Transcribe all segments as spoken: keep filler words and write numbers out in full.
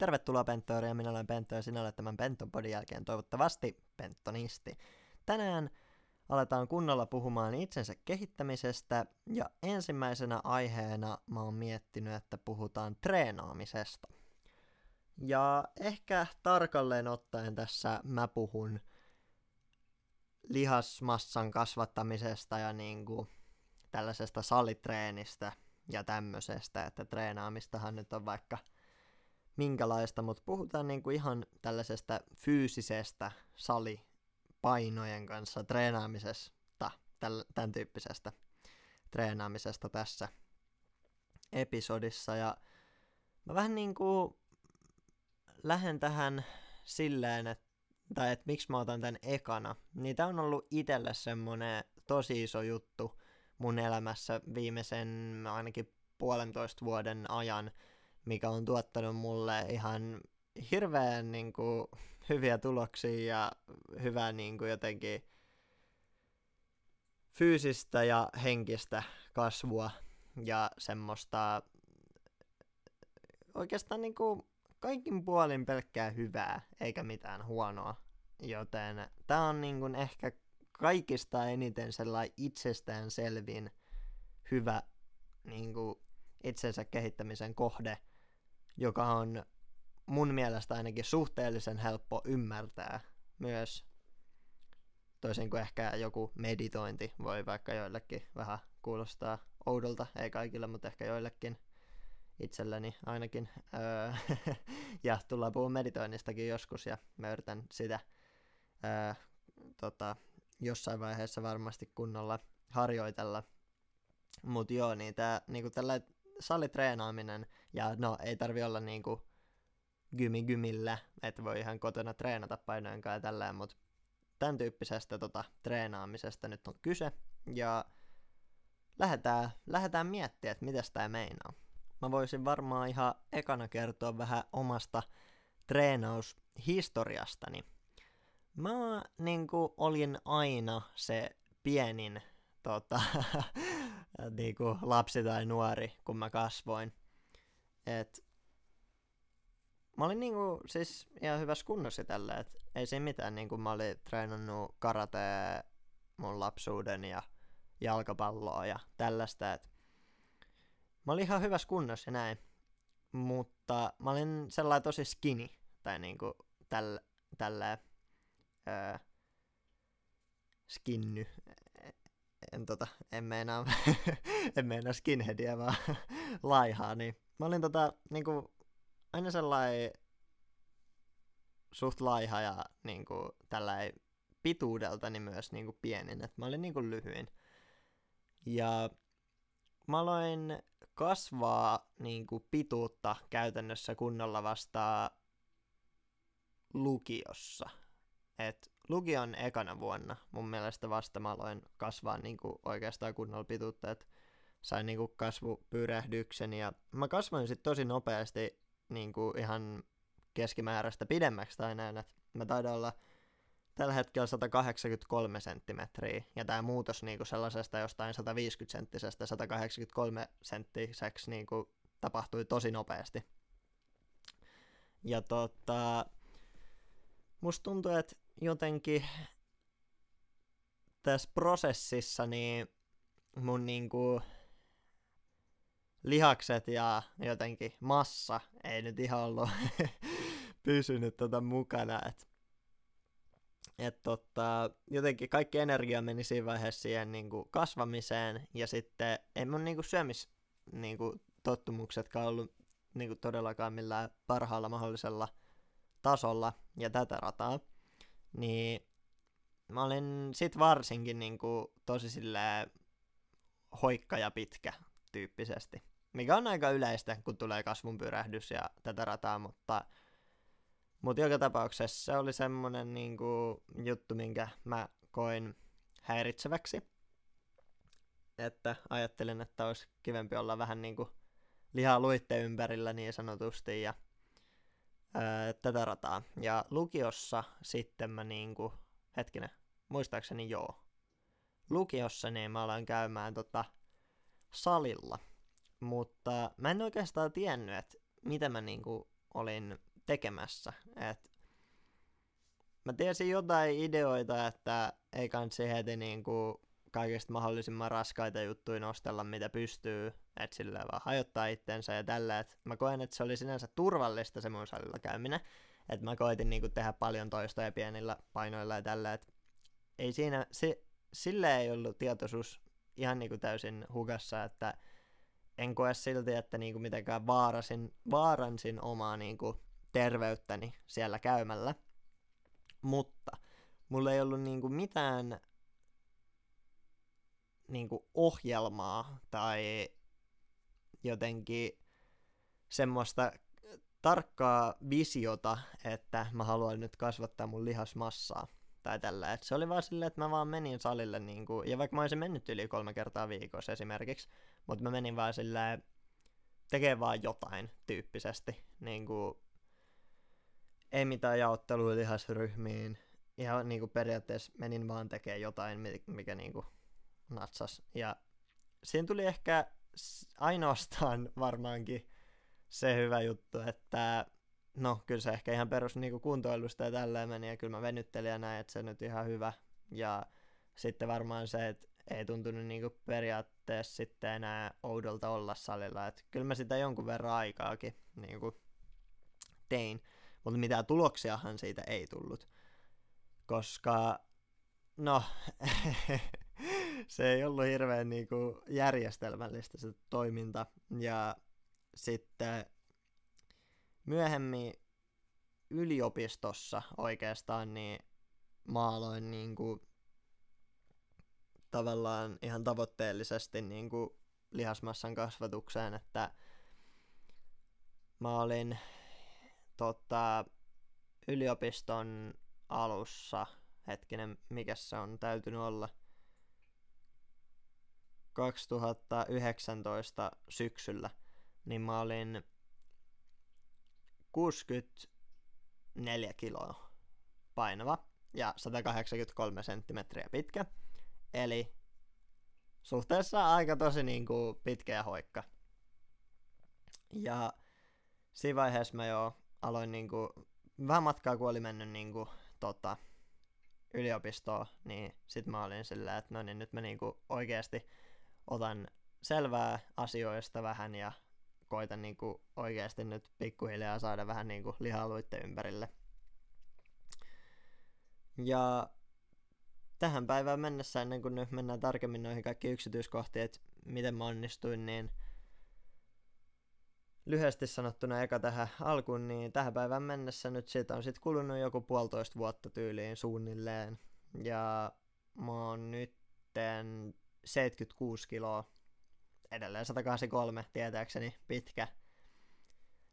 Tervetuloa Penttoihin, minä olen Pentto ja sinä olet tämän Penton podin jälkeen toivottavasti penttonisti. Tänään aletaan kunnolla puhumaan itsensä kehittämisestä ja ensimmäisenä aiheena mä oon miettinyt, että puhutaan treenaamisesta. Ja ehkä tarkalleen ottaen tässä mä puhun lihasmassan kasvattamisesta ja niinku tällaisesta salitreenistä ja tämmöisestä, että treenaamistahan nyt on vaikka minkälaista, mutta puhutaan niinku ihan tällaisesta fyysisestä salipainojen kanssa treenaamisesta, tämän tyyppisestä treenaamisesta tässä episodissa. Ja mä vähän niinku lähden tähän silleen, että, tai että miksi mä otan tämän ekana, niin tää on ollut itselle semmonen tosi iso juttu mun elämässä viimeisen ainakin puolentoista vuoden ajan, mikä on tuottanut mulle ihan hirveän niin kuin, hyviä tuloksia ja hyvää niin kuin, jotenkin fyysistä ja henkistä kasvua ja semmoista oikeastaan niin kuin, kaikin puolin pelkkää hyvää eikä mitään huonoa. Joten tää on niin kuin, ehkä kaikista eniten sellainen itsestäänselvin hyvä niin kuin, itsensä kehittämisen kohde, joka on mun mielestä ainakin suhteellisen helppo ymmärtää myös, toisin kuin ehkä joku meditointi voi vaikka joillekin vähän kuulostaa oudolta, ei kaikille, mutta ehkä joillekin, itselleni ainakin, öö, ja tullaan puhumaan meditoinnistakin joskus, ja mä yritän sitä öö, tota, jossain vaiheessa varmasti kunnolla harjoitella, mut joo, niin tää niinku tällä salitreenaaminen, ja no ei tarvi olla niinku gymi-gymillä, että voi ihan kotona treenata painojenkaan ja tälleen, mutta tämän tyyppisestä tota, treenaamisesta nyt on kyse, ja lähdetään, lähdetään miettimään, että mitäs tää meinaa. Mä voisin varmaan ihan ekana kertoa vähän omasta treenaushistoriastani. Mä niinku olin aina se pienin tota, niin kuin lapsi tai nuori, kun mä kasvoin. Et mä olin niinku siis ihan hyvässä kunnossa tällä, et ei siinä mitään, niinku mä olin treenannut karatea mun lapsuuden ja jalkapalloa ja tällaista, et mä olin ihan hyvässä kunnossa näin, mutta mä olin sellainen tosi skinny, tai niinku tällä, tällä öö, skinny. En, tota, en meinaa, en meinaa skinheadia, vaan laihaa, niin mä olin tota, niinku, aina sellainen suht laiha ja niinku, tällainen pituudeltani myös niinku, pienin, että mä olin niinku, lyhyin. Ja mä aloin kasvaa niinku, pituutta käytännössä kunnolla vasta lukiossa. Et lukion ekana vuonna mun mielestä vasta mä aloin kasvaa niinku oikeastaan kunnolla pituutta, että sain niinku kasvupyrähdyksen ja mä kasvoin sit tosi nopeasti niinku ihan keskimääräistä pidemmäksi tai näin, että mä taidan olla tällä hetkellä sata kahdeksankymmentäkolme senttimetriä ja tää muutos niinku sellaisesta jostain sataviisikymmentä senttisestä sata kahdeksankymmentäkolme senttiseksi niinku tapahtui tosi nopeasti. Ja tota musta tuntuu, että jotenkin tässä prosessissa niin mun niinku lihakset ja jotenkin massa ei nyt ihan ollut pysynyt tota mukana. Et, et tota, jotenkin kaikki energia meni siinä vaiheessa siihen niinku kasvamiseen ja sitten ei mun niinku syömistottumuksetkaan niinku, ollut niinku todellakaan millään parhaalla mahdollisella tasolla ja tätä rataa, niin mä olin sit varsinkin niinku tosi silleen hoikka ja pitkä tyyppisesti, mikä on aika yleistä, kun tulee kasvunpyrähdys ja tätä rataa, mutta, mutta joka tapauksessa se oli semmonen niinku juttu, minkä mä koin häiritseväksi, että ajattelin, että olisi kivempi olla vähän niinku lihaa luitten ympärillä niin sanotusti ja tätä rataa. Ja lukiossa sitten mä niinku, hetkinen, muistaakseni joo. Lukiossa niin mä aloin käymään tota salilla. Mutta mä en oikeastaan tiennyt, että mitä mä niinku olin tekemässä. Et mä tiesin jotain ideoita, että ei kansi heti niinku kaikista mahdollisimman raskaita juttuja nostella, mitä pystyy, että silleen vaan hajottaa itsensä ja tällä. Et mä koen, että se oli sinänsä turvallista se mun salilla käyminen. Et mä koitin niinku tehdä paljon toistoja pienillä painoilla ja tällä. Et ei siinä, se, sillä ei ollut tietoisuus ihan niinku täysin hukassa, että en koe silti, että niinku mitenkään vaarasin, vaaransin omaa niinku terveyttäni siellä käymällä. Mutta mulla ei ollut niinku mitään niinku ohjelmaa tai jotenkin semmoista tarkkaa visiota, että mä haluan nyt kasvattaa mun lihasmassaa tai tällä. Et se oli vaan silleen, että mä vaan menin salille, niinku, ja vaikka mä olisin mennyt yli kolme kertaa viikossa esimerkiksi, mutta mä menin vaan silleen tekee vaan jotain tyyppisesti. Niinku, ei mitään jaottelua lihasryhmiin. Ihan niinku periaatteessa menin vaan tekee jotain, mikä niinku natsas. Ja siinä tuli ehkä ainoastaan varmaankin se hyvä juttu, että no kyllä se ehkä ihan perus niinku kuntoilusta ja tälleen meni, ja kyllä mä venyttelin ja näin, että se nyt ihan hyvä. Ja sitten varmaan se, että ei tuntunut niinku periaatteessa sitten enää oudolta olla salilla. Et kyllä mä sitä jonkun verran aikaakin niinku tein, mutta mitään tuloksiahan siitä ei tullut, koska no se ei ollut hirveän niinku järjestelmällistä se toiminta. Ja sitten myöhemmin yliopistossa oikeastaan niin mä aloin niinku tavallaan ihan tavoitteellisesti niinku lihasmassan kasvatukseen, että mä olin tota, yliopiston alussa, hetkinen, mikä se on täytynyt olla, kaksituhattayhdeksäntoista syksyllä, niin mä olin kuusikymmentäneljä kiloa painava ja sata kahdeksankymmentäkolme senttimetriä pitkä, eli suhteessa aika tosi niinku pitkä ja hoikka. Ja siinä vaiheessa mä jo aloin niinku, vähän matkaa kun oli mennyt niinku tota, yliopistoon, niin sit mä olin sillä, että no niin nyt mä niinku oikeesti otan selvää asioista vähän ja koitan niinku oikeesti nyt pikkuhiljaa saada vähän niinku liha-aluitten ympärille. Ja tähän päivään mennessä, ennen kuin nyt mennään tarkemmin noihin kaikkiin yksityiskohtiin, että miten mä onnistuin, niin lyhyesti sanottuna eka tähän alkuun, niin tähän päivään mennessä nyt siitä on sit kulunut joku puolitoista vuotta tyyliin suunnilleen. Ja mä oon nytten seitsemänkymmentäkuusi kiloa, edelleen sata kahdeksankymmentäkolme tietääkseni pitkä,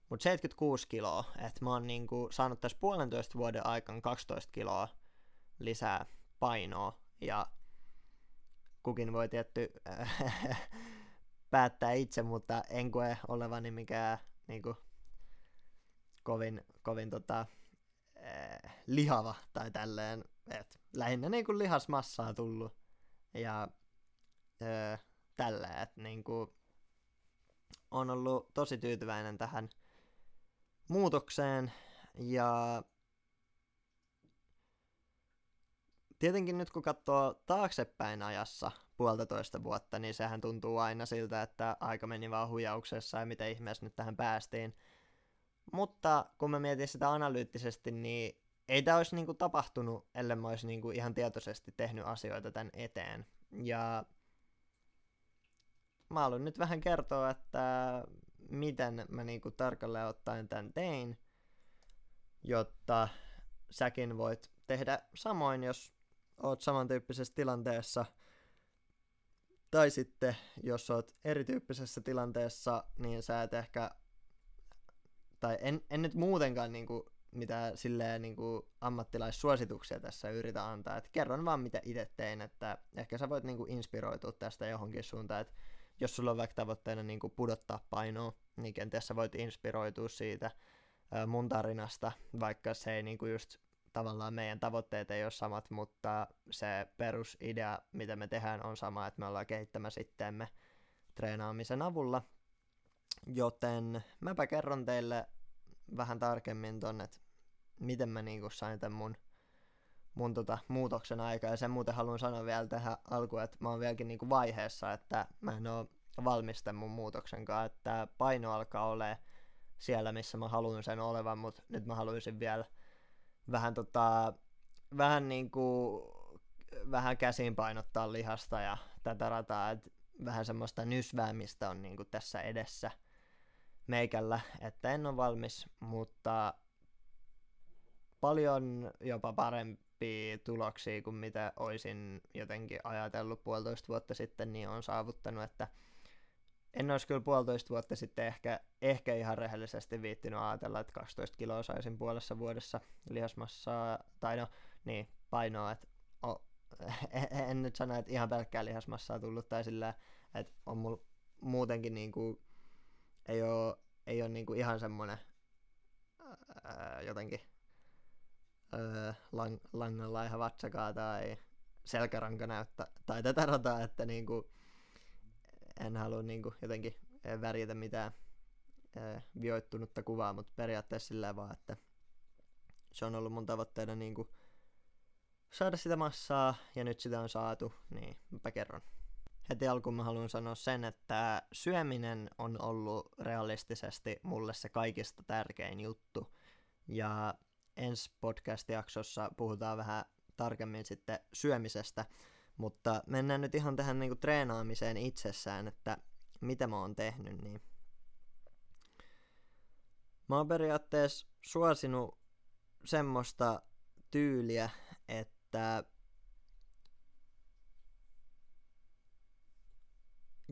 mut seitsemänkymmentäkuusi kiloa, että mä oon niinku saanut tässä puolentoista vuoden aikana kaksitoista kiloa lisää painoa, ja kukin voi tietty päättää itse, mutta en koe olevani mikään niinku kovin, kovin tota, eh, lihava tai tälleen, et lähinnä niinku lihasmassaa tullut ja eh, tälleen, et niinku on ollut tosi tyytyväinen tähän muutokseen. Ja tietenkin nyt kun katsoo taaksepäin ajassa puolitoista vuotta, niin sehän tuntuu aina siltä, että aika meni vaan huijauksessa ja miten ihmeessä nyt tähän päästiin. Mutta kun mä mietin sitä analyyttisesti, niin ei tää olisi niinku tapahtunut, ellen mä olisi niinku ihan tietoisesti tehnyt asioita tän eteen. Ja mä haluan nyt vähän kertoa, että miten mä niinku tarkalleen ottaen tän tein, jotta säkin voit tehdä samoin, jos oot samantyyppisessä tilanteessa, tai sitten jos oot erityyppisessä tilanteessa, niin sä et ehkä, tai en, en nyt muutenkaan niinku mitään silleen niinku ammattilaissuosituksia tässä yritä antaa, että kerron vaan mitä itse tein, että ehkä sä voit niinku inspiroitua tästä johonkin suuntaan, että jos sulla on vaikka tavoitteena niinku pudottaa painoa, niin kenties sä voit inspiroitua siitä mun tarinasta, vaikka se ei niinku just tavallaan meidän tavoitteet ei ole samat, mutta se perusidea, mitä me tehdään, on sama, että me ollaan kehittämässä itseämme treenaamisen avulla. Joten mäpä kerron teille vähän tarkemmin ton, että miten mä niinku sain tän mun, mun tota muutoksen aikaa. Ja sen muuten haluan sanoa vielä tähän alkuun, että mä oon vieläkin niinku vaiheessa, että mä en oo valmis tän mun muutoksenkaan, että paino alkaa olemaan siellä, missä mä haluan sen olevan, mutta nyt mä haluaisin vielä vähän tota, vähän niinku, vähän käsin painottaa lihasta ja tätä rataa, että vähän semmoista nysväämistä on niinku tässä edessä meikällä, että en ole valmis, mutta paljon jopa parempia tuloksia kuin mitä olisin jotenkin ajatellut puolitoista vuotta sitten, niin on saavuttanut, että en olisi kyllä puolitoista vuotta sitten ehkä, ehkä ihan rehellisesti viittinyt ajatella, että kaksitoista kiloa saisin puolessa vuodessa lihasmassaa, tai no niin, painoa, että oh, en nyt sano, että ihan pelkkää lihasmassaa tullut, tai sillä, että on mulla muutenkin niinku, ei oo, ei oo niinku ihan semmonen ää, jotenkin ää, lang, langalla ihan vatsakaa tai selkäranka näyttää, tai tätä rataa, että niinku en halua niinku jotenkin värjätä mitään ää, vioittunutta kuvaa, mutta periaatteessa sillä vaan, että se on ollut mun tavoitteena niinku saada sitä massaa, ja nyt sitä on saatu, niin mä kerron. Heti alkuun mä haluan sanoa sen, että syöminen on ollut realistisesti mulle se kaikista tärkein juttu. Ja ensi podcast-jaksossa puhutaan vähän tarkemmin sitten syömisestä. Mutta mennään nyt ihan tähän niinku treenaamiseen itsessään, että mitä mä oon tehnyt. Niin mä oon periaatteessa suosinut semmoista tyyliä, että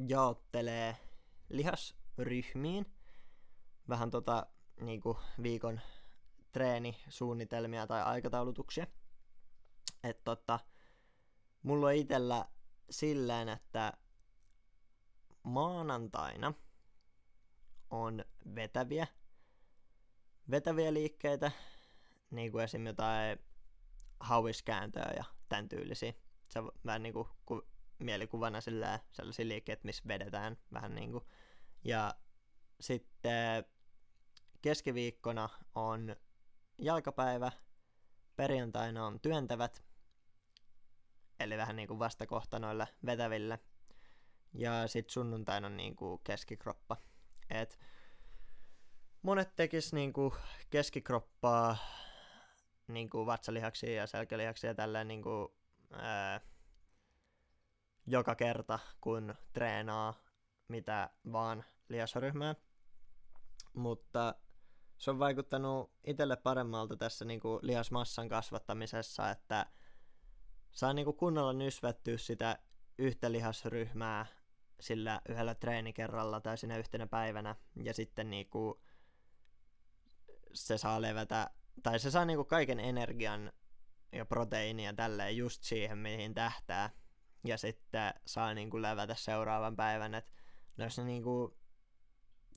jaottelee lihasryhmiin vähän tota niinku viikon treenisuunnitelmia tai aikataulutuksia. Että tota, mulla on itsellä silleen, että maanantaina on vetäviä, vetäviä liikkeitä, niinku esim. Jotain hauiskääntöä ja tämän tyylisiä. Se on vähän niinku ku, mielikuvana sillä, sellaisia liikkeitä, missä vedetään vähän niinku. Ja sitten keskiviikkona on jalkapäivä, perjantaina on työntävät, eli vähän niinku vastakohta noille vetäville. Ja sitten sunnuntaina on niinku keskikroppa. Et monet tekis niinku keskikroppaa, niinku vatsalihaksia ja selkälihaksia tälleen niinku ää, joka kerta kun treenaa mitä vaan lihasryhmää, mutta se on vaikuttanut itselle paremmalta tässä niinku lihasmassan kasvattamisessa, että saa niinku kunnolla nysvettyä sitä yhtä lihasryhmää sillä yhdellä treenikerralla tai siinä yhtenä päivänä, ja sitten niinku se saa levätä. Tai se saa niinku kaiken energian ja proteiinia tälleen just siihen, mihin tähtää. Ja sitten saa niinku levätä seuraavan päivän. Et jos niinku,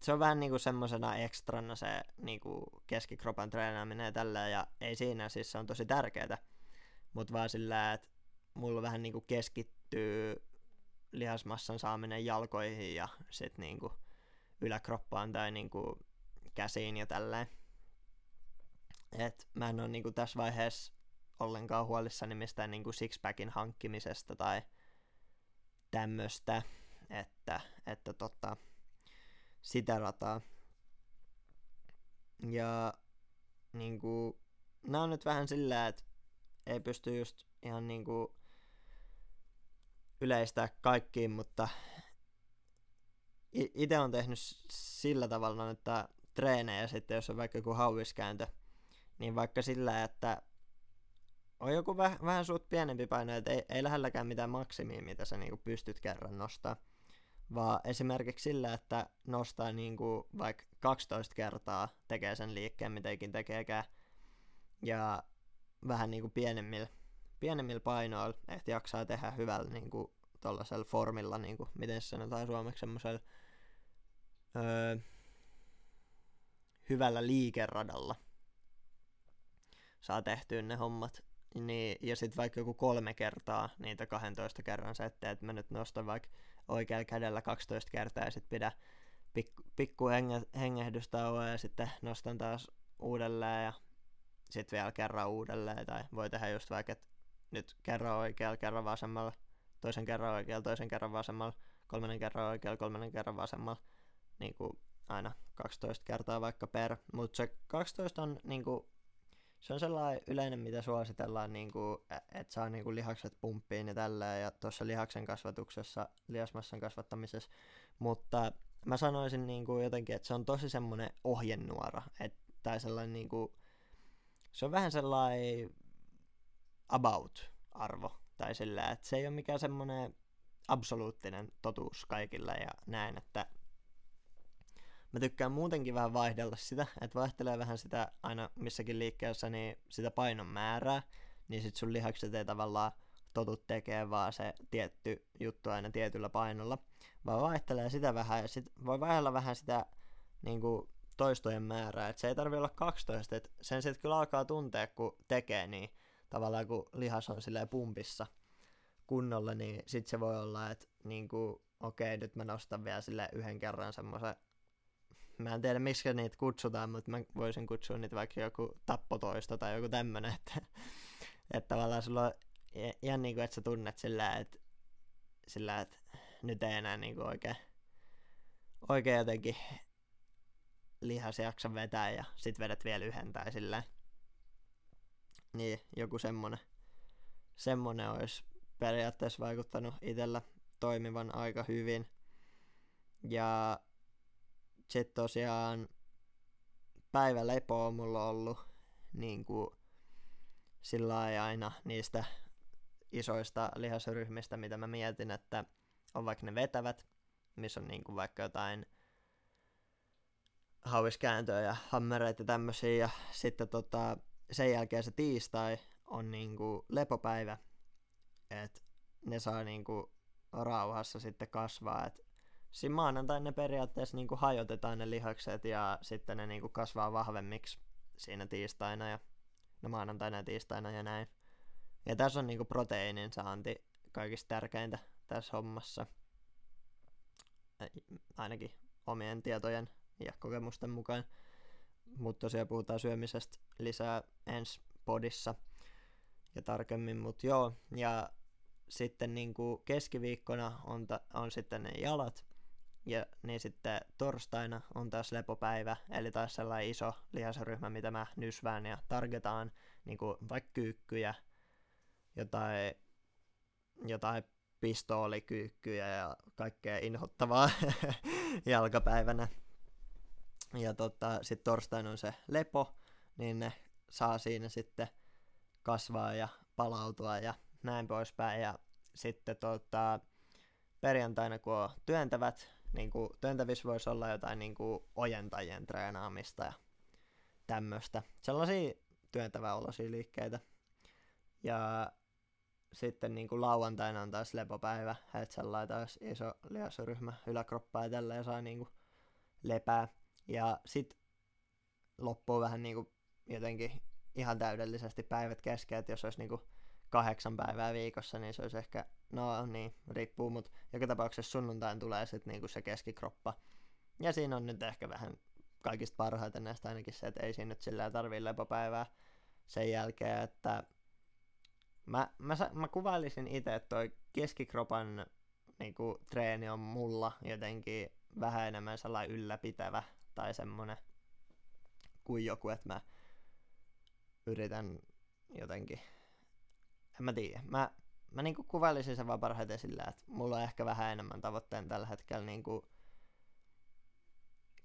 se on vähän niinku semmosena ekstrana se niinku keskikropan treenaaminen ja tälleen. Ja ei siinä, siis se on tosi tärkeetä. Mut vaan sillä, että mulla vähän niinku keskittyy lihasmassan saaminen jalkoihin ja sit niinku yläkroppaan tai niinku käsiin ja tälleen. Et mä en oo niinku tässä vaiheessa ollenkaan huolissani mistään niinku sixpackin hankkimisesta tai tämmöstä, että, että tota, sitä rataa. Ja niinku, nää on nyt vähän sillä, että ei pysty just ihan niinku yleistää kaikkiin, mutta ite on tehnyt sillä tavalla, että treenejä sitten, jos on vaikka joku hauviskääntö, niin vaikka sillä, että on joku väh, vähän suut pienempi paino, että ei, ei lähelläkään mitään maksimia, mitä sä niinku pystyt kerran nostaa, vaan esimerkiksi sillä, että nostaa niinku vaikka kaksitoista kertaa tekee sen liikkeen, mitä ikin tekeekään, ja vähän niinku pienemmillä, pienemmillä painoilla, että jaksaa tehdä hyvällä niinku tollasella formilla, niinku, miten se sanotaan suomeksi, semmosella öö, hyvällä liikeradalla saa tehtyä ne hommat, niin, ja sitten vaikka joku kolme kertaa niitä kahdentoista kerran settejä, että mä nyt nostan vaikka oikealla kädellä kaksitoista kertaa ja sitten pidä pikku, pikku hengä, hengähdystauko ja sitten nostan taas uudelleen ja sitten vielä kerran uudelleen. Tai voi tehdä just vaikka, että nyt kerran oikealla, kerran vasemmalla, toisen kerran oikealla, toisen kerran vasemmalla, kolmannen kerran oikealla, kolmannen kerran vasemmalla. Niin kuin aina kaksitoista kertaa vaikka per. Mutta se kaksitoista on, niin kuin, se on sellainen yleinen, mitä suositellaan, niin että saa niin kuin lihakset pumppiin ja tälleen. Ja tuossa lihaksen kasvatuksessa, lihasmassan kasvattamisessa. Mutta mä sanoisin niin kuin jotenkin, että se on tosi semmoinen ohjenuora. Et, tai sellainen, niin kuin, se on vähän sellainen about-arvo. Tai sillä, että se ei ole mikään semmoinen absoluuttinen totuus kaikille ja näin, että mä tykkään muutenkin vähän vaihdella sitä, että vaihtelee vähän sitä aina missäkin liikkeessä, niin sitä painon määrää, niin sit sun lihakset ei tavallaan totu tekee vaan se tietty juttu aina tietyllä painolla, vaan vaihtelee sitä vähän ja sit voi vaihdella vähän sitä niin kuin toistojen määrää, että se ei tarvi olla kaksitoista, että sen sit kyllä alkaa tuntea, kun tekee, niin tavallaan kun lihas on silleen pumpissa kunnolla, niin sit se voi olla, että niinku, okei, nyt mä nostan vielä silleen yhden kerran semmoisen, mä en tiedä miksi niitä kutsutaan, mutta mä voisin kutsua niitä vaikka joku tappotoisto tai joku tämmönen, että, että tavallaan sulla on ihan niinku, että sä tunnet sillä, että, sillä, että nyt ei enää niinku oikein, oikein jotenkin lihas jaksa vetää ja sit vedät vielä yhden tai silleen. Niin, joku semmonen, semmonen olisi periaatteessa vaikuttanut itsellä toimivan aika hyvin. Ja sit tosiaan päivälepo on mulla ollut niinku sillä lailla aina niistä isoista lihasryhmistä, mitä mä mietin, että on vaikka ne vetävät, missä on niinku vaikka jotain hauiskääntöä ja hammereita ja tämmösiä, ja sitten tota sen jälkeen se tiistai on niinku lepopäivä, että ne saa niinku rauhassa sitten kasvaa, että siinä maanantain ne periaatteessa niinku hajotetaan ne lihakset ja sitten ne niinku kasvaa vahvemmiksi siinä tiistaina ja no maanantaina ja tiistaina ja näin. Ja tässä on niinku proteiinin saanti kaikista tärkeintä tässä hommassa, ainakin omien tietojen ja kokemusten mukaan. Mutta tosiaan puhutaan syömisestä lisää ensi podissa ja tarkemmin, mut joo. Ja sitten niinku keskiviikkona on, ta- on sitten ne jalat, ja niin sitten torstaina on taas lepopäivä, eli taas sellainen iso lihasryhmä, mitä mä nysvään ja targetaan, niinku vaikka kyykkyjä, jotain, jotain pistoolikyykkyjä ja kaikkea inhottavaa jalkapäivänä. Ja tota, sit torstaina on se lepo, niin ne saa siinä sitten kasvaa ja palautua ja näin poispäin. Ja sitten tota, perjantaina kun on työntävät, niin kun työntävissä voisi olla jotain niin kun ojentajien treenaamista ja tämmöstä. Sellaisia työntäväoloisia liikkeitä. Ja sitten niin kun lauantaina on taas lepopäivä, että sellainen taas iso lihasryhmä, yläkroppaa ja tälleen saa niin kun lepää. Ja sit loppuu vähän niinku jotenkin ihan täydellisesti päivät kesken, että jos olisi niinku kahdeksan päivää viikossa, niin se olisi ehkä, no niin, riippuu, mut joka tapauksessa sunnuntain tulee sit niinku se keskikroppa. Ja siinä on nyt ehkä vähän kaikista parhaiten näistä ainakin se, että ei siinä nyt sillä tarvii lepopäivää sen jälkeen, että mä, mä, mä kuvailisin itse, että toi keskikropan niinku treeni on mulla jotenkin vähän enemmän sellainen ylläpitävä tai semmonen kuin joku, että mä yritän jotenkin, en mä tiedä, mä, mä niinku kuvailisin sen vaan parhaiten sillä, että mulla on ehkä vähän enemmän tavoitteen tällä hetkellä niinku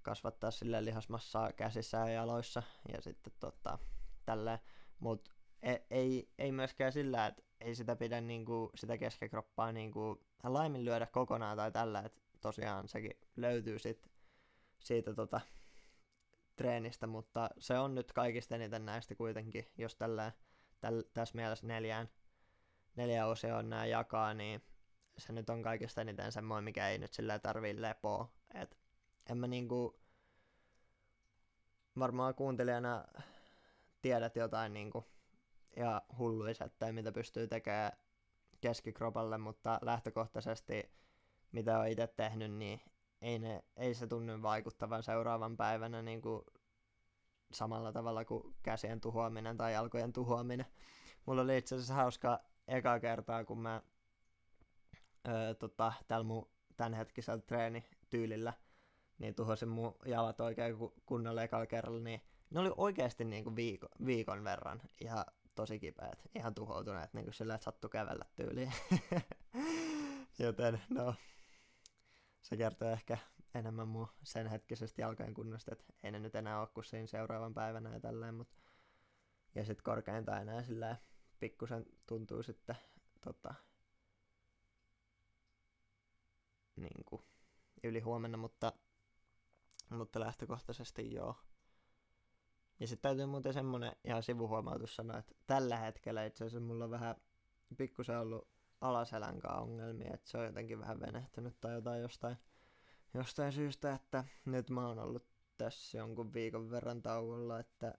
kasvattaa sille lihasmassaa käsissä ja jaloissa ja sitten tota tälleen, mut ei, ei, ei myöskään sillä, että ei sitä pidä niinku sitä keskikroppaa niinku laiminlyödä kokonaan tai tällä, että tosiaan sekin löytyy sit siitä tota treenistä, mutta se on nyt kaikista eniten näistä kuitenkin, jos tällä, täl, tässä mielessä neljään, neljään osioon nämä jakaa, niin se nyt on kaikista eniten semmoinen, mikä ei nyt sillä tarvii lepoa. Et en mä niinku, varmaan kuuntelijana tiedät jotain niinku ja hulluisettä, mitä pystyy tekemään keskikropalle, mutta lähtökohtaisesti mitä on itse tehnyt, niin ei, ne, ei se tunnu vaikuttavan seuraavan päivänä niin kuin samalla tavalla kuin käsien tuhoaminen tai jalkojen tuhoaminen. Mulla oli itse asiassa hauskaa ekaa kertaa, kun mä öö, tota, tällä mun tämänhetkisellä treenityylillä niin tuhosin mun jalat oikein kunnolla ekalla kerralla, niin ne oli oikeasti niin kuin viikon, viikon verran ihan tosi kipeät, ihan tuhoutuneet, niin kuin sillä, että sattui kävellä tyyliin. Joten no, se kertoo ehkä enemmän mun sen hetkisestä jalkojen kunnosta, että ei ne nyt enää ole kuin siinä seuraavan päivänä ja tälleen, mut ja sit korkeintaan enää sillä pikkusen tuntuu sitten tota, niin kuin yli huomenna, mutta, mutta lähtökohtaisesti joo. Ja sitten täytyy muuten semmonen ihan sivuhuomautus sanoa, että tällä hetkellä itse asiassa mulla on vähän pikkusen ollut alaselänkaan ongelmia, että se on jotenkin vähän venehtynyt tai jotain jostain, jostain syystä, että nyt mä oon ollut tässä jonkun viikon verran tauolla, että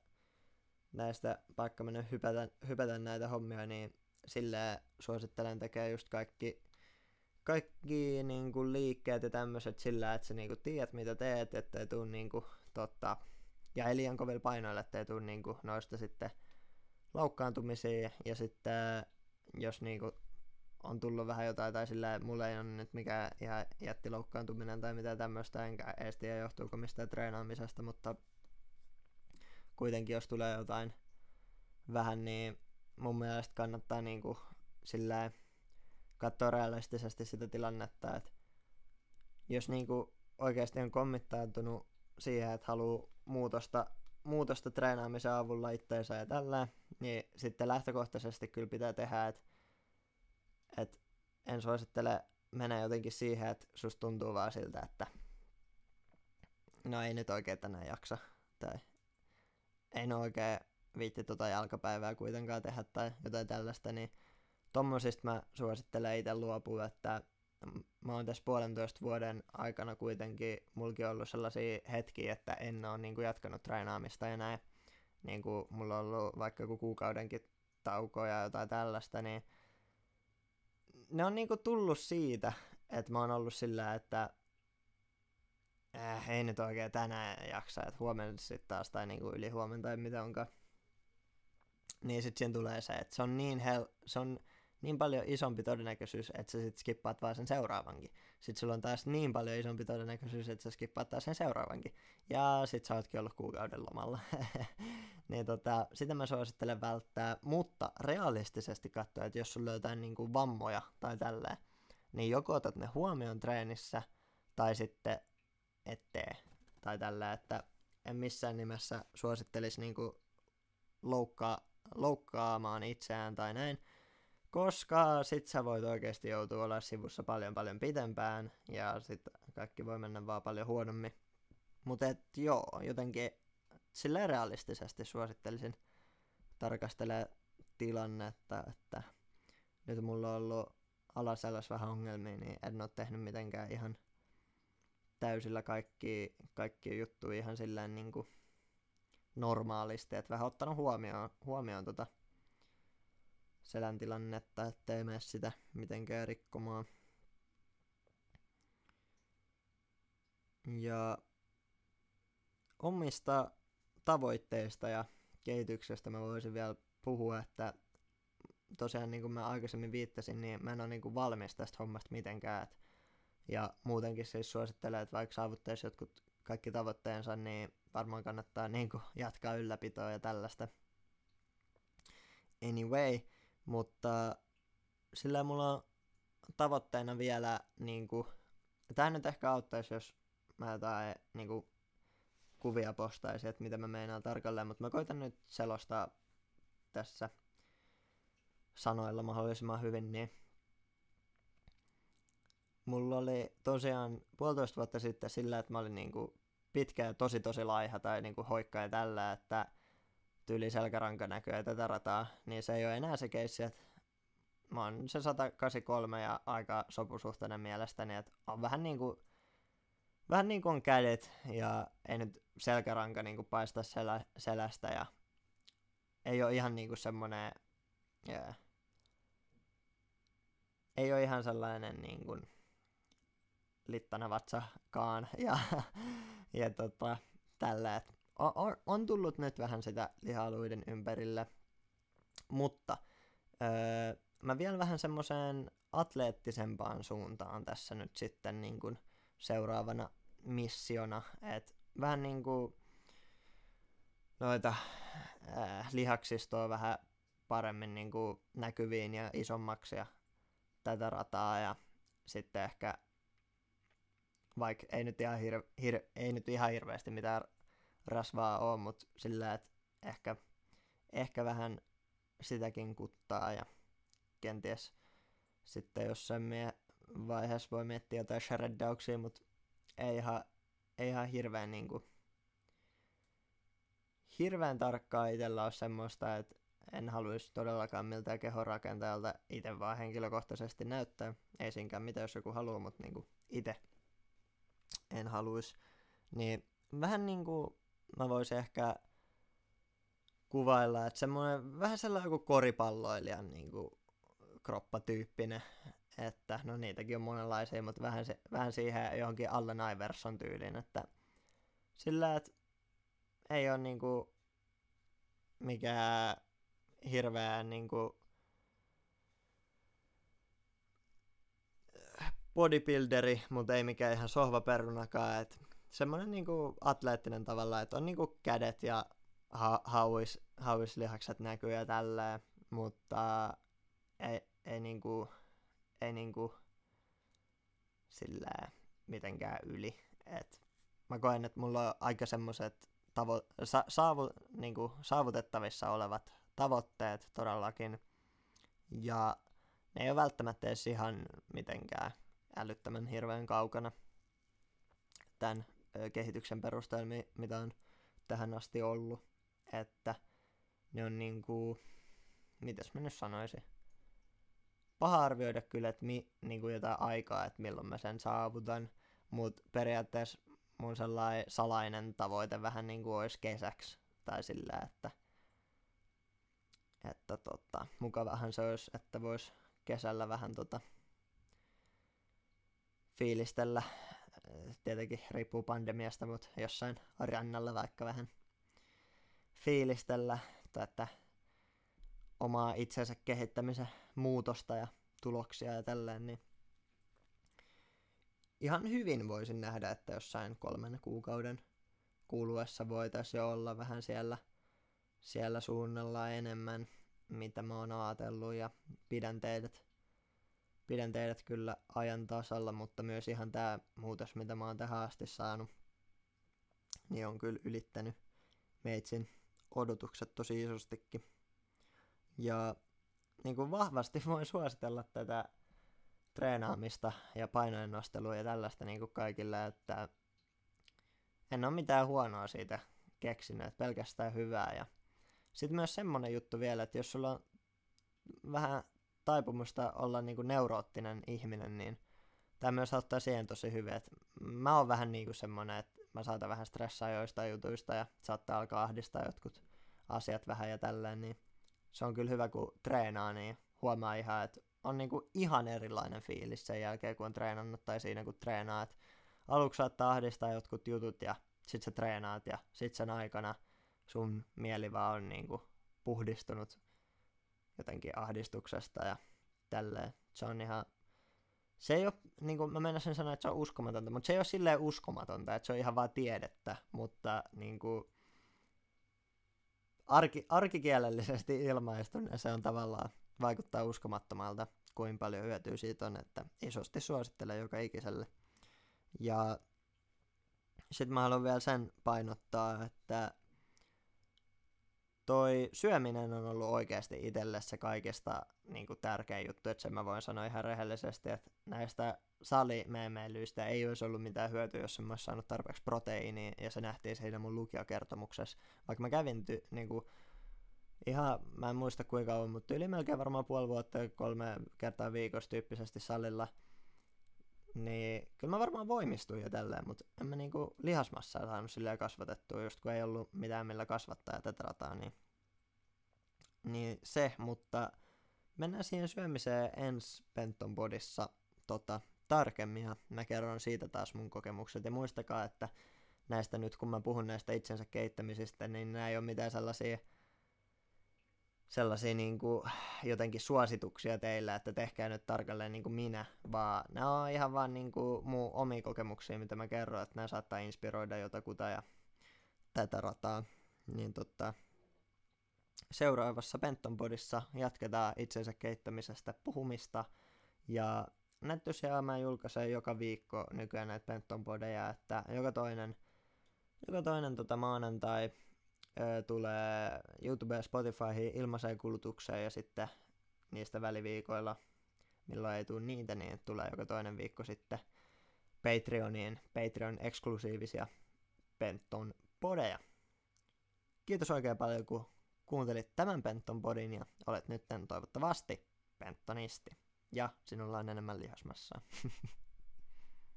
näistä, vaikka mä nyt hypätän, hypätän näitä hommia, niin silleen suosittelen tekemään just kaikki, kaikki niin kuin liikkeet ja tämmöiset sillä, että sä niin kuin tiedät mitä teet, ettei tuu niin kuin tota, ja ei liian kovilla painoilla, ettei tuu niin kuin noista sitten loukkaantumisia, ja sitten jos niin kuin on tullut vähän jotain, tai sillä mulla ei ole nyt mikään ihan jättiloukkaantuminen tai mitään tämmöistä, enkä edes tiedä johtuuko mistään treenaamisesta, mutta kuitenkin jos tulee jotain vähän, niin mun mielestä kannattaa niin kuin sillä katsoa realistisesti sitä tilannetta, että jos niin kuin oikeasti on kommittautunut siihen, että haluaa muutosta, muutosta treenaamisen avulla itteensä ja tällä, niin sitten lähtökohtaisesti kyllä pitää tehdä, että et en suosittele mennä jotenkin siihen, että susta tuntuu vaan siltä, että no ei nyt oikein tänään jaksa, tai ei no oikein viitti tota jalkapäivää kuitenkaan tehdä tai jotain tällaista, niin tommosista mä suosittelen itse luopua, että mä oon tässä puolentoista vuoden aikana kuitenkin, mulki on ollut sellaisia hetkiä, että en oo niinku jatkanut treenaamista ja näin, niinku mulla on ollut vaikka joku kuukaudenkin taukoa ja jotain tällaista, niin ne on niinku tullut siitä, että mä oon ollut sillä, että äh, ei nyt oikein tänään jaksa, että huomenna sitten taas tai niinku yli huomenna tai mitä onkaan. Niin sit siinä tulee se, että se on niin, hel- se on niin paljon isompi todennäköisyys, että sä sit skippaat vaan sen seuraavankin. Sit sulla on taas niin paljon isompi todennäköisyys, että sä skippaat taas sen seuraavankin. Ja sit sä ootkin ollut kuukauden lomalla. Niin tota, sitä mä suosittelen välttää, mutta realistisesti katsoa, että jos sulla on jotain niinku vammoja tai tälleen, niin joko otat ne huomioon treenissä, tai sitten ettei. Tai tällä, että en missään nimessä suosittelisi niinku loukkaa, loukkaamaan itseään tai näin, koska sit sä voit oikeesti joutua olla sivussa paljon paljon pitempään, ja sit kaikki voi mennä vaan paljon huonommin. Mut et joo, jotenkin silleen realistisesti suosittelisin tarkastelemaan tilannetta, että nyt mulla on ollut alaselas vähän ongelmia, niin en oo tehnyt mitenkään ihan täysillä kaikki, kaikki juttuja ihan silleen niinku normaalisti, että vähän ottanut huomioon, huomioon tota selän tilannetta, ettei mene sitä mitenkään rikkomaan. Ja omista tavoitteista ja kehityksestä mä voisin vielä puhua, että tosiaan niin kuin mä aikaisemmin viittasin, niin mä en ole niin kuin valmis tästä hommasta mitenkään. Et ja muutenkin siis suosittelen, että vaikka saavuttaisi jotkut kaikki tavoitteensa, niin varmaan kannattaa niin kuin jatkaa ylläpitoa ja tällaista. Anyway, mutta sillä mulla on tavoitteena vielä, niin kuin, tämä nyt ehkä auttaisi, jos mä jotain niin kuin kuvia postaisin, että mitä mä meinaan tarkalleen, mutta mä koitan nyt selostaa tässä sanoilla mahdollisimman hyvin, niin mulla oli tosiaan puolitoista vuotta sitten sillä, että mä olin niinku pitkä ja tosi tosi laiha tai niinku hoikka ja tällä, että tyyli selkäranka näkyy ja tätä rataa, niin se ei ole enää se keissi, että mä oon se sata kahdeksankymmentäkolme ja aika sopusuhtainen mielestäni, että on vähän niinku vähän niinku on kädet ja ei nyt selkäranka niinku paista selä, selästä ja ei oo ihan niinku semmonen yeah, ei oo ihan sellainen niinkun Littanavatsaan ja, ja tota, tällä. On, on, on tullut nyt vähän sitä lihaluiden ympärille, mutta öö, mä vielä vähän semmoiseen atleettisempaan suuntaan tässä nyt sitten niin kuin seuraavana missiona, että vähän niin kuin noita öö, lihaksistoa vähän paremmin niin kuin näkyviin ja isommaksi ja tätä rataa ja sitten ehkä vaikka ei nyt ihan, hirve, hirve, ei nyt ihan hirveästi mitään rasvaa ole, mutta sillä, että ehkä, ehkä vähän sitäkin kuttaa ja kenties sitten jossain vaiheessa voi miettiä jotain shreddauksia, mutta ei ihan, ei ihan hirveän, niin kuin, hirveän tarkkaa itsellä ole semmoista, että en haluaisi todellakaan miltään kehorakentajalta itse vaan henkilökohtaisesti näyttää. Ei siinkään mitä jos joku haluaa, mutta niin itse en haluaisi. Niin vähän niin kuin mä voisin ehkä kuvailla, että semmoinen vähän sellainen joku koripalloilijan niin kuin kroppatyyppinen, että no niitäkin on monenlaisia, mutta vähän, se, vähän siihen johonkin Allen Iverson tyyliin, että sillä, että ei ole niin kuin mikään hirveän niin kuin bodybuilderi, mutta ei mikään ihan sohvaperunakaan, että semmoinen niinku atleettinen tavalla, että on niinku kädet ja ha- hauis, hauislihakset näkyy ja tälleen, mutta ei, ei niinku, ei niinku sillä mitenkään yli. Et mä koen, että mulla on aika semmoiset tavo- sa- saavu- niinku saavutettavissa olevat tavoitteet todellakin, ja ne ei ole välttämättä edes ihan mitenkään älyttömän hirveän kaukana tämän kehityksen perusteella, mitä on tähän asti ollut, että ne on niinku, mitäs mä nyt sanoisin, paha arvioida kyllä, että mi, niinku jotain aikaa, että milloin mä sen saavutan, mut periaatteessa mun sellainen salainen tavoite vähän niinku olisi kesäksi, tai sillä, että että tota, mukavahan se olisi, että voisi kesällä vähän tota fiilistellä. Tietenkin riippuu pandemiasta, mutta jossain rannalla vaikka vähän fiilistellä tätä omaa itsensä kehittämisen muutosta ja tuloksia ja tälleen, niin ihan hyvin voisin nähdä, että jossain kolmen kuukauden kuluessa voitaisiin jo olla vähän siellä, siellä suunnalla enemmän, mitä mä oon ajatellut, ja pidän teidät Pidän teidät kyllä ajan tasalla, mutta myös ihan tää muutos, mitä mä oon tähän asti saanut, niin on kyllä ylittänyt meitsin odotukset tosi isostikin. Ja niin kuin vahvasti voin suositella tätä treenaamista ja painojen nostelua ja tällaista niin kuin kaikille, että en ole mitään huonoa siitä keksinyt, että pelkästään hyvää. Ja sitten myös semmonen juttu vielä, että jos sulla on vähän taipumusta olla niinku neuroottinen ihminen, niin tämä myös auttaa siihen tosi hyvin. Et mä oon vähän niinku semmonen, että mä saatan vähän stressaa joistain jutuista ja saattaa alkaa ahdistaa jotkut asiat vähän ja tälleen, niin se on kyllä hyvä, kun treenaa, niin huomaa ihan, että on niinku ihan erilainen fiilis sen jälkeen, kun on treenannut tai siinä, kun treenaa. Et aluksi saattaa ahdistaa jotkut jutut ja sit sä treenaat ja sit sen aikana sun mieli vaan on niinku puhdistunut jotenkin ahdistuksesta ja tälleen. Se on ihan, se ei ole, niin kuin mä mennäisin sanoa, että se on uskomatonta, mutta se ei ole silleen uskomatonta, että se on ihan vaan tiedettä, mutta niin kuin arki, arkikielellisesti ilmaistun, ja se on tavallaan, vaikuttaa uskomattomalta, kuinka paljon hyötyä siitä on, että isosti suosittelen joka ikiselle. Ja sit mä haluan vielä sen painottaa, että toi syöminen on ollut oikeasti itselle se kaikista niin kuin tärkein juttu, että sen mä voin sanoa ihan rehellisesti, että näistä salimeemeilyistä ei olisi ollut mitään hyötyä, jos en mä olisi saanut tarpeeksi proteiinia, ja se nähtiin siinä mun lukiokertomuksessa. Vaikka mä kävin ty- niin kuin, ihan, mä en muista kuinka kauan, mutta yli melkein varmaan puoli vuotta, kolme kertaa viikossa tyyppisesti salilla, niin kyllä mä varmaan voimistuin jo tälleen, mutta en mä niinku lihasmassaa saanut silleen kasvatettua, just kun ei ollut mitään millä kasvattaa ja tätä rataa, niin, niin se, mutta mennään siihen syömiseen ensi Penton Bodissa, tota, tarkemmin ja mä kerron siitä taas mun kokemukset. Ja muistakaa, että näistä nyt kun mä puhun näistä itsensä kehittämisistä, niin nämä ei ole mitään sellaisia, sellaisia niin kuin jotenkin suosituksia teillä, että tehkää nyt tarkalleen niin kuin minä, vaan nämä on ihan vaan niin kuin mun omia kokemuksia, mitä mä kerron, että nämä saattaa inspiroida jotakuta ja tätä rataa. Niin totta, seuraavassa Benton Podissa jatketaan itsensä kehittämisestä puhumista ja näyttösiä mä julkaisen joka viikko nykyään näitä Benton Podeja, että joka toinen, joka toinen tota maanantai ö, tulee YouTube ja Spotifyhin ilmaiseen kulutukseen ja sitten niistä väliviikoilla, milloin ei tule niitä, niin tulee joka toinen viikko sitten Patreoniin, Patreon-eksklusiivisia Benton Podeja. Kiitos oikein paljon, kun kuuntelit tämän Benton Podin ja olet nyt toivottavasti bentonisti. Ja sinulla on enemmän lihasmassaa.